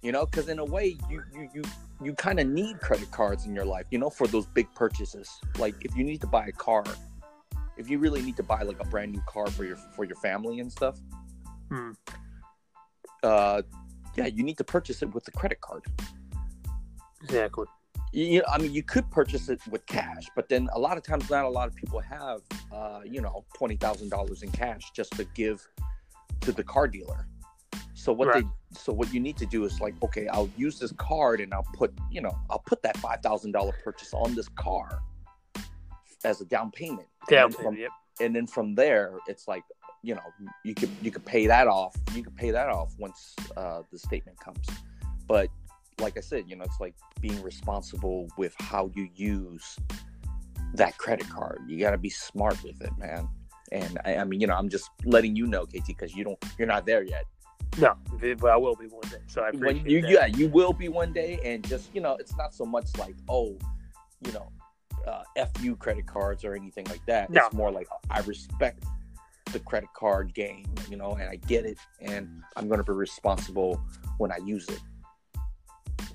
You know, because in a way, you you you, you kind of need credit cards in your life, you know, for those big purchases. Like if you need to buy a car, if you really need to buy like a brand new car for your for your family and stuff, hmm. uh, yeah, you need to purchase it with a credit card. Exactly. You know, I mean, you could purchase it with cash, but then a lot of times, not a lot of people have, uh, you know, twenty thousand dollars in cash just to give to the car dealer. So what right. they so what you need to do is like, okay, I'll use this card and I'll put, you know, I'll put that five thousand dollars purchase on this car as a down payment. Down payment, from, yep. And then from there, it's like, you know, you could you could pay that off. You could pay that off once uh, the statement comes. But like I said, you know, it's like being responsible with how you use that credit card. You got to be smart with it, man. And I, I mean, you know, I'm just letting you know, K T, because you don't you're not there yet. No, but I will be one day. So I appreciate when you, that. Yeah, you will be one day, and just you know, it's not so much like oh, you know, uh, F you credit cards or anything like that. No. It's more like I respect the credit card game, you know, and I get it, and I'm going to be responsible when I use it.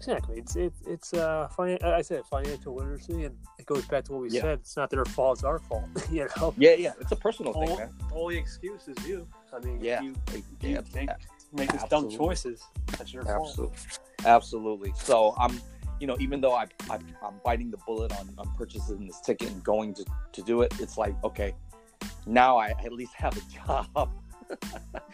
Exactly. It's it's it's uh. Finan- I said financial literacy, and it goes back to what we yeah. said. It's not their fault; it's our fault. You know. Yeah, yeah. It's a personal all, thing, man. All the excuse is you. I mean, yeah. You, you yeah. make make these dumb choices. That's your Absolutely. fault. Absolutely. So I'm, you know, even though I, I I'm biting the bullet on, on purchasing this ticket and going to, to do it, it's like, okay, now I at least have a job.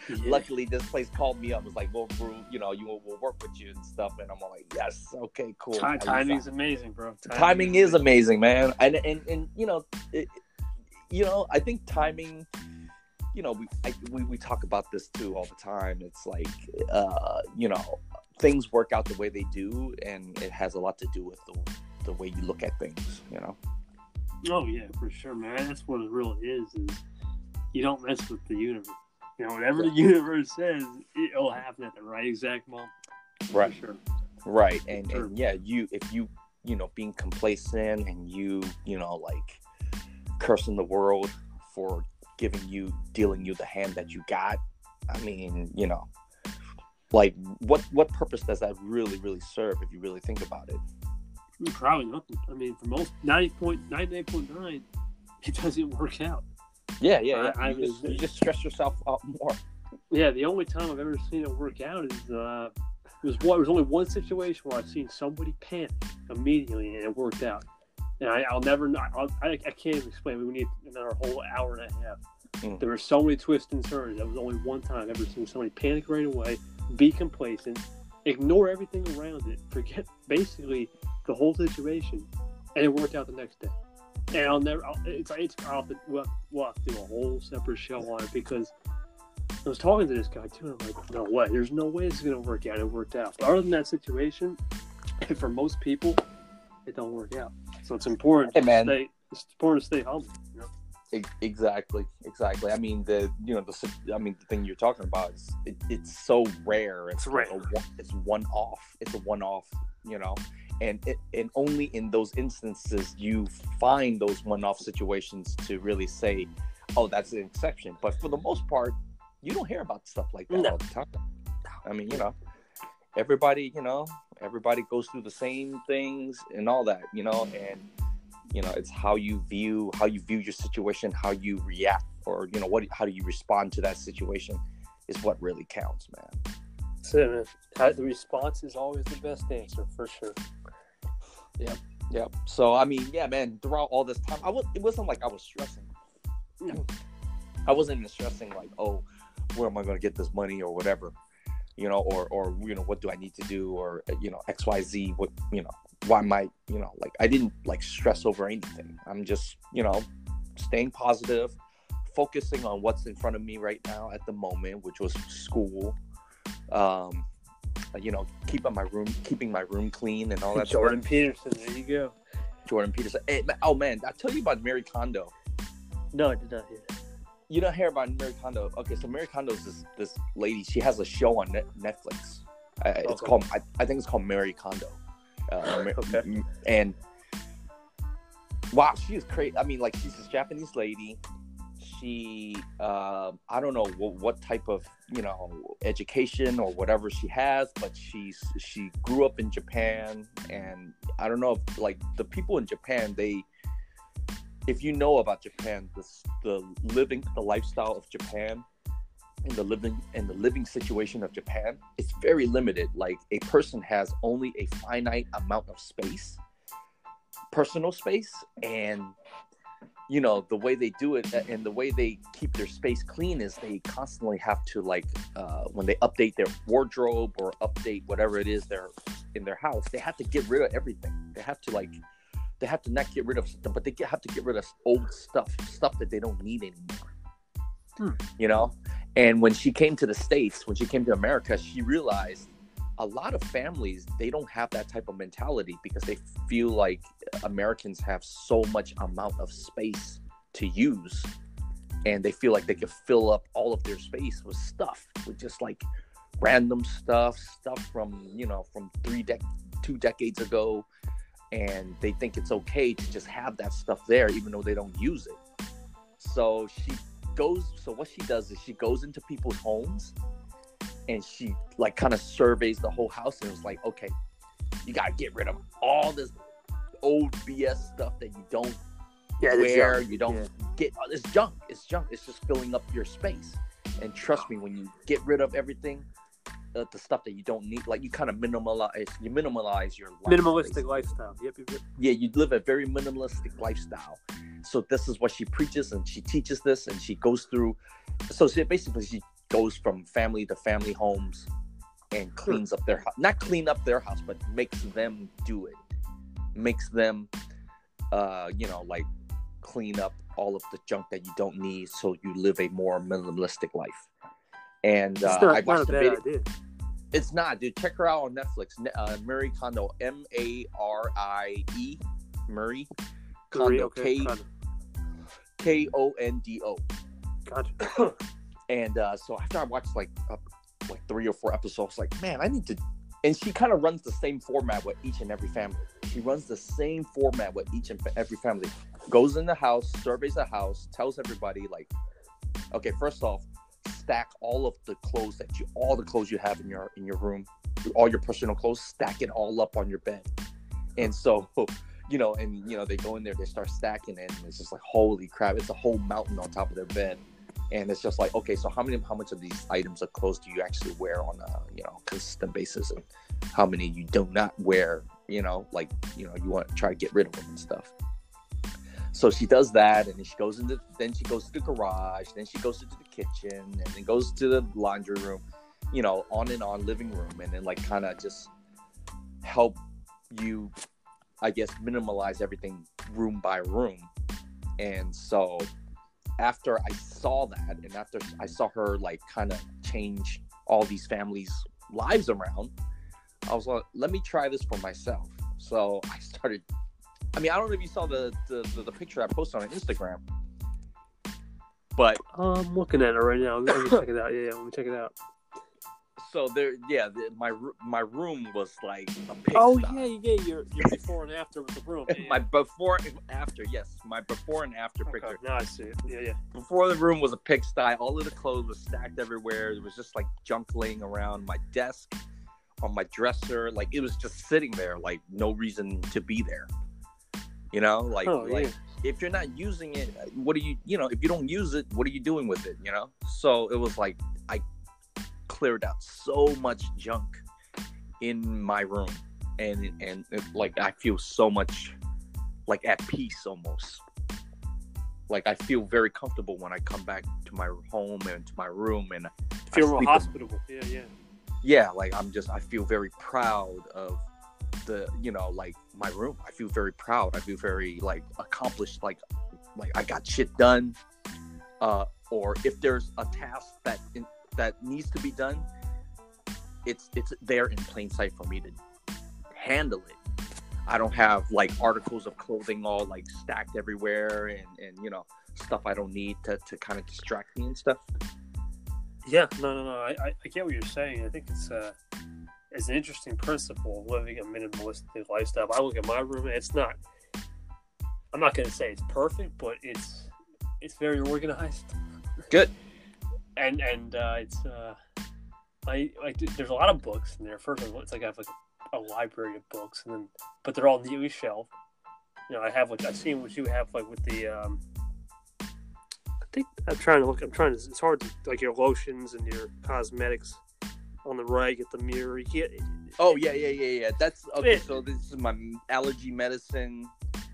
Yeah. Luckily, this place called me up. It was like, "Well, bro, you know, you will we'll work with you and stuff." And I'm all like, "Yes, okay, cool." Time, timing's amazing, bro. Timing, timing is amazing, man. And and and you know, it, you know, I think timing. You know, we, I, we we talk about this too all the time. It's like, uh, you know, things work out the way they do, and it has a lot to do with the the way you look at things. You know. Oh yeah, for sure, man. That's what it really is. Is you don't mess with the universe. You know, whatever the universe says, it'll happen at the right exact moment. Right. For sure. Right. And, sure. and yeah, you, if you, you know, being complacent and you, you know, like cursing the world for giving you, dealing you the hand that you got. I mean, you know, like what, what purpose does that really, really serve if you really think about it? Probably nothing. I mean, for most, ninety point nine nine point nine, it doesn't work out. Yeah, yeah. I, you, I just, was, you just stress yourself out more. Yeah, the only time I've ever seen it work out is uh, it was what was only one situation where I've seen somebody panic immediately and it worked out. And I, I'll never not. I'll, I, I can't even explain. We need another whole hour and a half. Mm. There were so many twists and turns. That was only one time I've ever seen somebody panic right away, be complacent, ignore everything around it, forget basically the whole situation, and it worked out the next day. And I'll never. I'll, it's. It's. I'll have to, we'll, we'll have to do a whole separate show on it because I was talking to this guy too. And I'm like, no way. There's no way it's gonna work out. It worked out. But other than that situation, for most people, it don't work out. So it's important. Hey, man. To stay, it's important to stay humble. You know? Exactly. Exactly. I mean the. You know the. I mean the thing you're talking about is it, it's so rare. It's, it's rare. Like a, it's one off. It's a one off. You know. And it, and only in those instances you find those one-off situations to really say, oh, that's an exception. But for the most part, you don't hear about stuff like that no. all the time. I mean, you know, everybody, you know, everybody goes through the same things and all that, you know. And you know, it's how you view how you view your situation, how you react, or you know, what how do you respond to that situation is what really counts, man. So the response is always the best answer, for sure. Yeah, yeah. So I mean, yeah, man. Throughout all this time, I was. It wasn't like I was stressing. No. I wasn't even stressing like, oh, where am I going to get this money or whatever, you know, or or you know, what do I need to do, or you know, X, Y, Z. What you know, why am I, you know, like I didn't like stress over anything. I'm just, you know, staying positive, focusing on what's in front of me right now at the moment, which was school. Um, you know, keeping my room, keeping my room clean, and all that. Jordan stuff. Peterson, there you go. Jordan Peterson. Hey, oh man, I tell you about Marie Kondo. No, I did not hear. You don't hear about Marie Kondo? Okay, so Marie Kondo is this, this lady. She has a show on Netflix. Uh, okay. It's called. I, I think it's called Marie Kondo. Uh, okay. And wow, she is crazy. I mean, like she's this Japanese lady. She, uh, I don't know what, what type of, you know, education or whatever she has, but she's, she grew up in Japan, and I don't know if, like, the people in Japan, they, if you know about Japan, the, the living, the lifestyle of Japan and the living, and the living situation of Japan, it's very limited. Like, a person has only a finite amount of space, personal space, and you know, the way they do it and the way they keep their space clean is they constantly have to, like, uh, when they update their wardrobe or update whatever it is they're in their house, they have to get rid of everything. They have to, like, they have to not get rid of something, but they get, have to get rid of old stuff, stuff that they don't need anymore, hmm. you know? And when she came to the States, when she came to America, she realized a lot of families, they don't have that type of mentality because they feel like Americans have so much amount of space to use, and they feel like they could fill up all of their space with stuff, with just like random stuff, stuff from, you know, from three dec- two decades ago, and they think it's okay to just have that stuff there even though they don't use it. So she goes, so what she does is she goes into people's homes, and she, like, kind of surveys the whole house and was like, okay, You got to get rid of all this old B S stuff that you don't yeah, wear. You don't yeah. get – it's junk. It's junk. It's just filling up your space. And trust me, when you get rid of everything, uh, the stuff that you don't need, like you kind of minimalize – you minimalize your life. Minimalistic basically. lifestyle. Yep, yep, yep. Yeah, you live a very minimalistic lifestyle. So this is what she preaches, and she teaches this, and she goes through – so she, basically she goes from family to family homes and cleans up their house. Not clean up their house, but makes them do it. Makes them, uh, you know, like clean up all of the junk that you don't need so you live a more minimalistic life. And uh, not, I watched the video. Idea. It's not, dude. Check her out on Netflix. Uh, Marie Kondo, M A R I E, Marie Kondo, okay. K O N D O. Gotcha. And uh, so after I watched like uh, like three or four episodes, like, man, I need to. And she kind of runs the same format with each and every family. She runs the same format with each and every family. Goes in the house, surveys the house, tells everybody, like, okay, first off, stack all of the clothes that you, all the clothes you have in your in your room, all your personal clothes, stack it all up on your bed. And so, you know, and you know, they go in there, they start stacking it, and it's just like, holy crap, it's a whole mountain on top of their bed. And it's just like, okay, so how many, how much of these items of clothes do you actually wear on a, you know, consistent basis, and how many you do not wear, you know, like, you know, you want to try to get rid of them and stuff. So she does that, and then she goes into, then she goes to the garage, then she goes into the kitchen, and then goes to the laundry room, you know, on and on, living room, and then like kind of just help you, I guess, minimalize everything room by room. And so after I saw that, and after I saw her like kind of change all these families' lives around, I was like, let me try this for myself. So I started, I mean, I don't know if you saw the the, the, the picture I posted on Instagram, but I'm looking at it right now. Let me check it out. Yeah, yeah, let me check it out. So there, yeah, the, my my room was like a pigsty. Oh yeah, yeah, your your before and after with the room. My before and after, yes, my before and after okay, picture. Now I see it. Yeah, yeah. Before the room was a pigsty. All of the clothes was stacked everywhere. It was just like junk laying around my desk, on my dresser. Like it was just sitting there, like no reason to be there. You know, like oh, like yeah. if you're not using it, what do you? You know, if you don't use it, what are you doing with it? You know. So it was like I cleared out so much junk in my room, and and it, like I feel so much like at peace almost. Like I feel very comfortable when I come back to my home and to my room, and I feel real hospitable. Yeah, yeah, yeah. Like I'm just I feel very proud of the you know like my room. I feel very proud. I feel very like accomplished. Like like I got shit done. Uh, or if there's a task that in, that needs to be done, it's it's there in plain sight for me to handle it. I don't have like articles of clothing all like stacked everywhere and, and you know stuff I don't need to, to kind of distract me and stuff. Yeah, no, no, no. I, I, I get what you're saying. I think it's uh, it's an interesting principle of living a minimalistic lifestyle. I look at my room and it's not. I'm not going to say it's perfect, but it's it's very organized. Good. And and uh, it's uh, I like there's a lot of books in there. First of all, it's like I have like a library of books, and then but they're all neatly shelved. You know, I have like I've seen what you have like with the um, I think I'm trying to look. I'm trying to. It's hard to like your lotions and your cosmetics on the right. Get the mirror. You can't, oh yeah, yeah, yeah, yeah. That's okay. It, so this is my allergy medicine.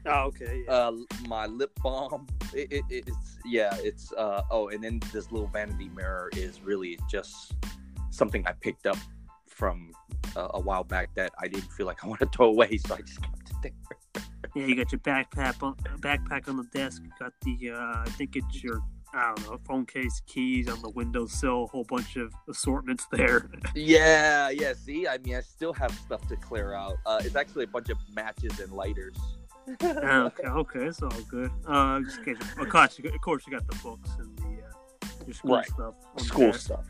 Oh, okay. Yeah. Uh, my lip balm. It, it, it's yeah. It's uh. Oh, and then this little vanity mirror is really just something I picked up from uh, a while back that I didn't feel like I wanted to throw away, so I just kept it there. Yeah, you got your backpack on, backpack on the desk. You got the uh, I think it's your I don't know phone case, keys on the windowsill, a whole bunch of assortments there. yeah, yeah. See, I mean, I still have stuff to clear out. Uh, it's actually a bunch of matches and lighters. uh, okay, okay, it's all good. Uh, just in case, of course, you got, of course, you got the books and the uh, your school right. stuff. School the stuff.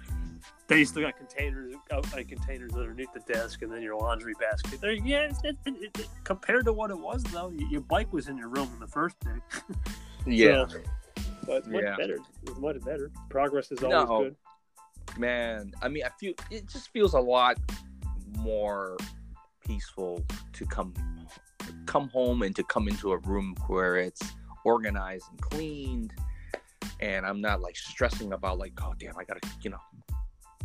Then you still got containers, uh, like containers underneath the desk, and then your laundry basket. There, yeah. It's, it, it, it, compared to what it was, though, your bike was in your room in the first day. yeah, so, but it's much yeah. better. It's much better. Progress is always no, good. Man, I mean, I feel it just feels a lot more peaceful to come come home and to come into a room where it's organized and cleaned, and I'm not like stressing about like, oh damn, I gotta, you know,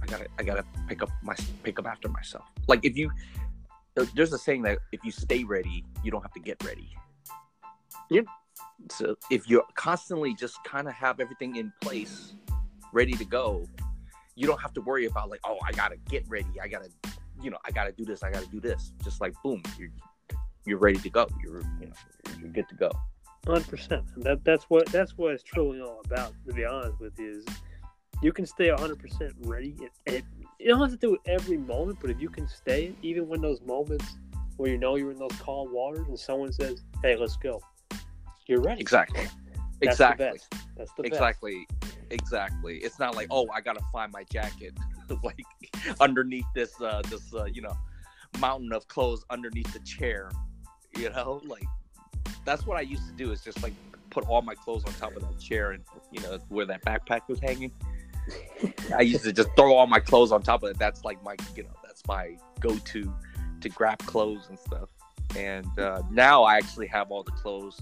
I gotta I gotta pick up my pick up after myself. Like if you, there's a saying that if you stay ready, you don't have to get ready. Yeah. So if you're constantly just kind of have everything in place, ready to go, you don't have to worry about like, oh, I gotta get ready. I gotta, you know, I gotta do this. I gotta do this. Just like boom, you're you're ready to go. You're you know you're good to go. one hundred percent. That that's what that's what it's truly all about. To be honest with you, is you can stay one hundred percent ready. It, it, it don't have to do with every moment, but if you can stay, even when those moments where you know you're in those calm waters, and someone says, "Hey, let's go," you're ready. Exactly. That's exactly. The best. That's the exactly. Best. Exactly. It's not like, oh, I gotta find my jacket, like underneath this, uh, this, uh, you know, mountain of clothes underneath the chair. You know, like that's what I used to do. Is just like put all my clothes on top of that chair, and you know where that backpack was hanging. I used to just throw all my clothes on top of it. That's like my, you know, that's my go-to to grab clothes and stuff. And uh, now I actually have all the clothes.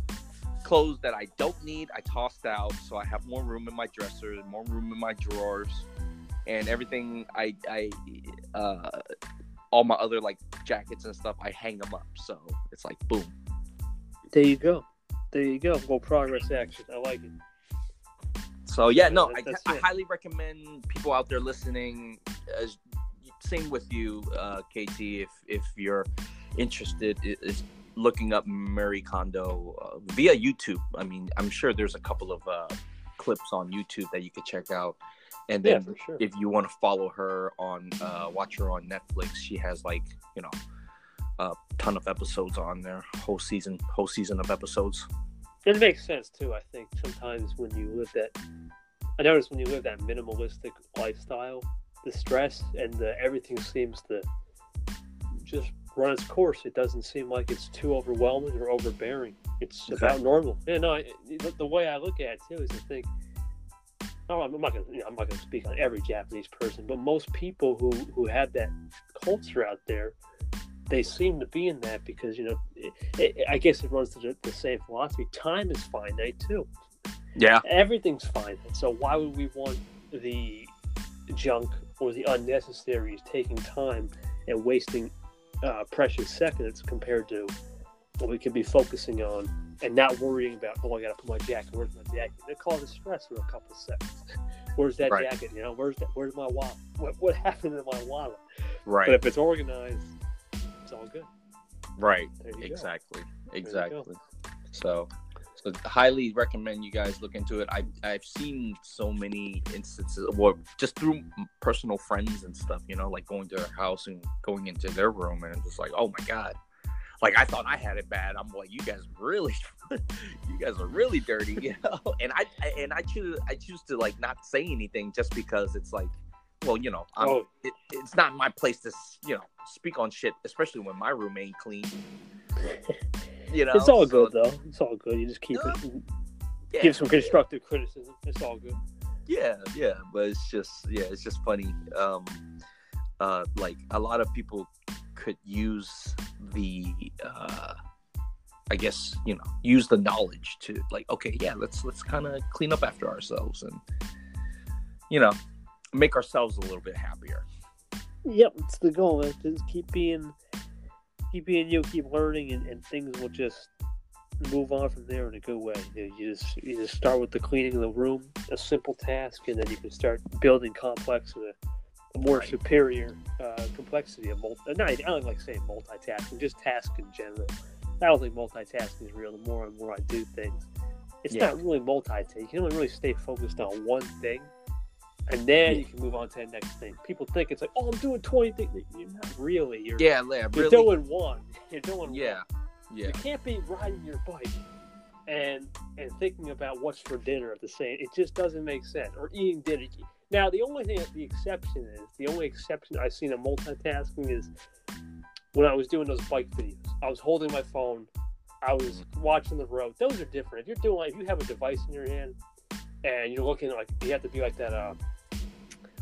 Clothes that I don't need, I tossed out, so I have more room in my dresser, more room in my drawers, and everything. I, I, uh, all my other like jackets and stuff, I hang them up, so it's like boom. There you go, there you go. Well, progress action. I like it. So yeah, no, I, I highly recommend people out there listening. Uh, same with you, uh, K T, if if you're interested. It, it's, looking up Marie Kondo uh, via YouTube. I mean, I'm sure there's a couple of uh, clips on YouTube that you could check out. And then yeah, for sure. If you want to follow her on, uh, watch her on Netflix, she has like, you know, a ton of episodes on there, whole season, whole season of episodes. It makes sense too. I think sometimes when you live that, I notice when you live that minimalistic lifestyle, the stress and the, everything seems to just run its course. It doesn't seem like it's too overwhelming or overbearing. It's exactly. About normal. Yeah, no, I, the way I look at it too is to think. No, I'm not gonna. You know, I'm not gonna speak on every Japanese person, but most people who, who have that culture out there, they seem to be in that because you know. It, it, I guess it runs to the, the same philosophy. Time is finite too. Yeah, everything's finite. So why would we want the junk or the unnecessaries taking time and wasting? Uh, precious seconds compared to what we could be focusing on and not worrying about, oh, I gotta put my jacket, where's my jacket? They cause it stress for a couple of seconds. Where's that right. jacket? You know, where's that? Where's my wallet? What, what happened to my wallet? Right. But if it's organized, it's all good. Right. Exactly. Go. Exactly. So, so highly recommend you guys look into it. I, I've seen so many instances, or just through personal friends and stuff, you know, like going to their house and going into their room and just like, oh my God, like I thought I had it bad. I'm like, you guys really, you guys are really dirty, you know? And I, and I choose, I choose to like not say anything just because it's like, well, you know, I'm, oh. it, it's not my place to, you know, speak on shit, especially when my room ain't clean. You know, it's all good so, though. It's all good. You just keep uh, it, yeah, give some constructive yeah. criticism. It's all good. Yeah, yeah, but it's just yeah, it's just funny. Um, uh, like a lot of people could use the, uh, I guess you know, use the knowledge to like, okay, yeah, let's let's kind of clean up after ourselves and you know, make ourselves a little bit happier. Yep, it's the goal. It's just keep being. Keep being you, keep learning, and, and things will just move on from there in a good way. You know, you just you just start with the cleaning of the room, a simple task, and then you can start building complex with a more right. superior uh, complexity of multi. Not, I don't like saying multitasking, just task in general. I don't think multitasking is real. The more and more I do things, it's yeah. not really multitasking. You can only really stay focused on one thing. And then yeah. you can move on to the next thing. People think it's like, oh, I'm doing twenty things. You're not really. You're, yeah, yeah, really. You're doing one. You're doing yeah. one. Yeah. You can't be riding your bike and and thinking about what's for dinner at the same. It just doesn't make sense. Or eating dinner. Now, the only thing, the exception is, the only exception I've seen in multitasking is when I was doing those bike videos. I was holding my phone. I was watching the road. Those are different. If you're doing, if you have a device in your hand and you're looking like, you have to be like that, uh,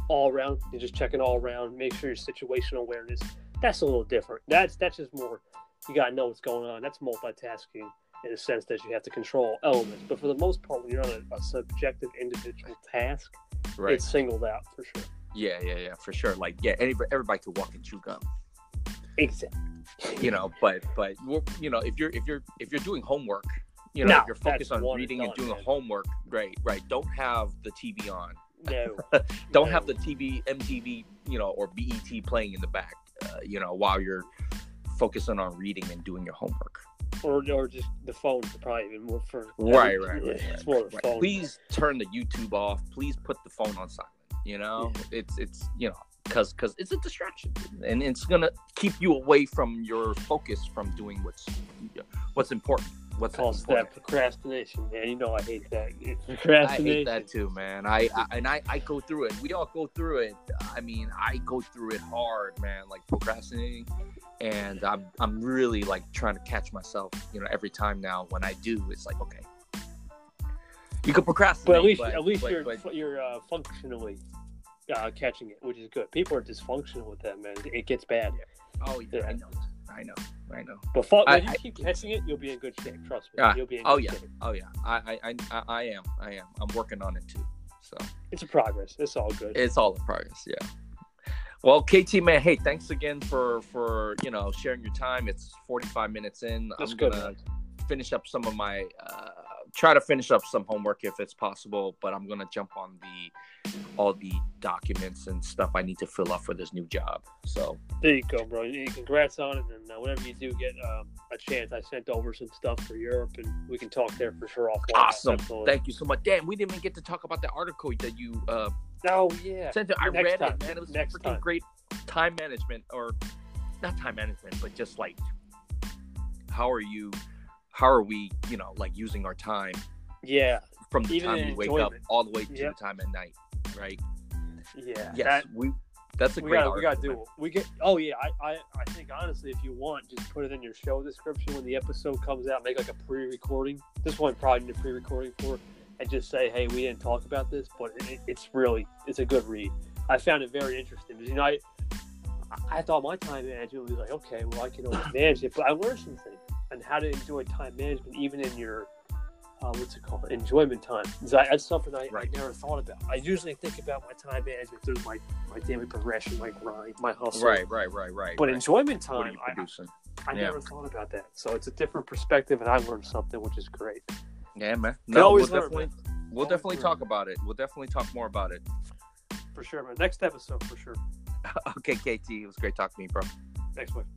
all around, you're just checking all around, make sure your situational awareness. That's a little different. That's that's just more, you got to know what's going on. That's multitasking in the sense that you have to control elements. But for the most part, when you're on a, a subjective individual task, right, it's singled out for sure. Yeah, yeah, yeah, for sure. Like, yeah, anybody, everybody could walk and chew gum. Exactly. You know, but but you know, if you're if you're if you're doing homework, you know, no, if you're focused on reading and doing man. homework, great, right? Don't have the T V on. No. Don't no. have the T V, M T V, you know, or B E T playing in the back, uh, you know, while you're focusing on reading and doing your homework. Or or just the phone, probably even more for right, right, right, right, it's more right, the right. phone. Please turn the YouTube off. Please put the phone on silent. You know, yeah. it's it's you know. Because because it's a distraction, and it's going to keep you away from your focus from doing what's what's important. What's Calls important. That procrastination, man. You know I hate that. It's procrastination. I hate that too, man. I, I And I, I go through it. We all go through it. I mean, I go through it hard, man, like procrastinating. And I'm, I'm really, like, trying to catch myself, you know, every time now. When I do, it's like, okay. You could procrastinate. But at least, but, at least but, you're, but, you're uh, functionally... Uh, catching it, which is good. People are dysfunctional with that, man. It gets bad. Yeah. Oh, yeah, yeah. I know. I know. I know. But when I, you I, keep I, catching it, you'll be in good shape. Trust me. Uh, you'll be in oh, good yeah. shape. Oh, yeah. I, I, I, I am. I am. I'm working on it, too. So it's a progress. It's all good. It's all a progress, yeah. Well, K T, man, hey, thanks again for, for you know, sharing your time. It's forty-five minutes in. That's I'm going to finish up some of my... Uh, try to finish up some homework if it's possible, but I'm going to jump on the all the documents and stuff I need to fill up for this new job. So there you go, bro. Congrats on it, and uh, whenever you do get um, a chance, I sent over some stuff for Europe, and we can talk there for sure offline. Awesome. Absolutely. Thank you so much. Damn, we didn't even get to talk about the article that you uh, oh, yeah. sent to. I next read time. It, man. It was next freaking time. Great time management, or not time management, but just like, how are you... How are we, you know, like using our time? Yeah. From the Even time we wake up all the way to yep. the time at night, right? Yeah. Yes, that, we. That's a we great. Gotta, we gotta do it. We get. Oh yeah, I, I, I think honestly, if you want, just put it in your show description when the episode comes out. Make like a pre-recording. This one probably need a pre-recording for, and just say, hey, we didn't talk about this, but it, it's really, it's a good read. I found it very interesting because you know I, I thought my time management was like, okay, well I can always manage it, but I learned some things. And how to enjoy time management, even in your uh, what's it called, enjoyment time. I, that's something I, right. I never thought about. I usually think about my time management through my my daily progression, my grind, my hustle. Right, right, right, right. But right. enjoyment time, I, I, I yeah. never thought about that. So it's a different perspective, and I learned something, which is great. Yeah, man. No, we'll learn, definitely, man. we'll definitely talk about it. We'll definitely talk more about it. For sure, man. Next episode, for sure. Okay, K T, it was great talking to you, bro. Thanks, man.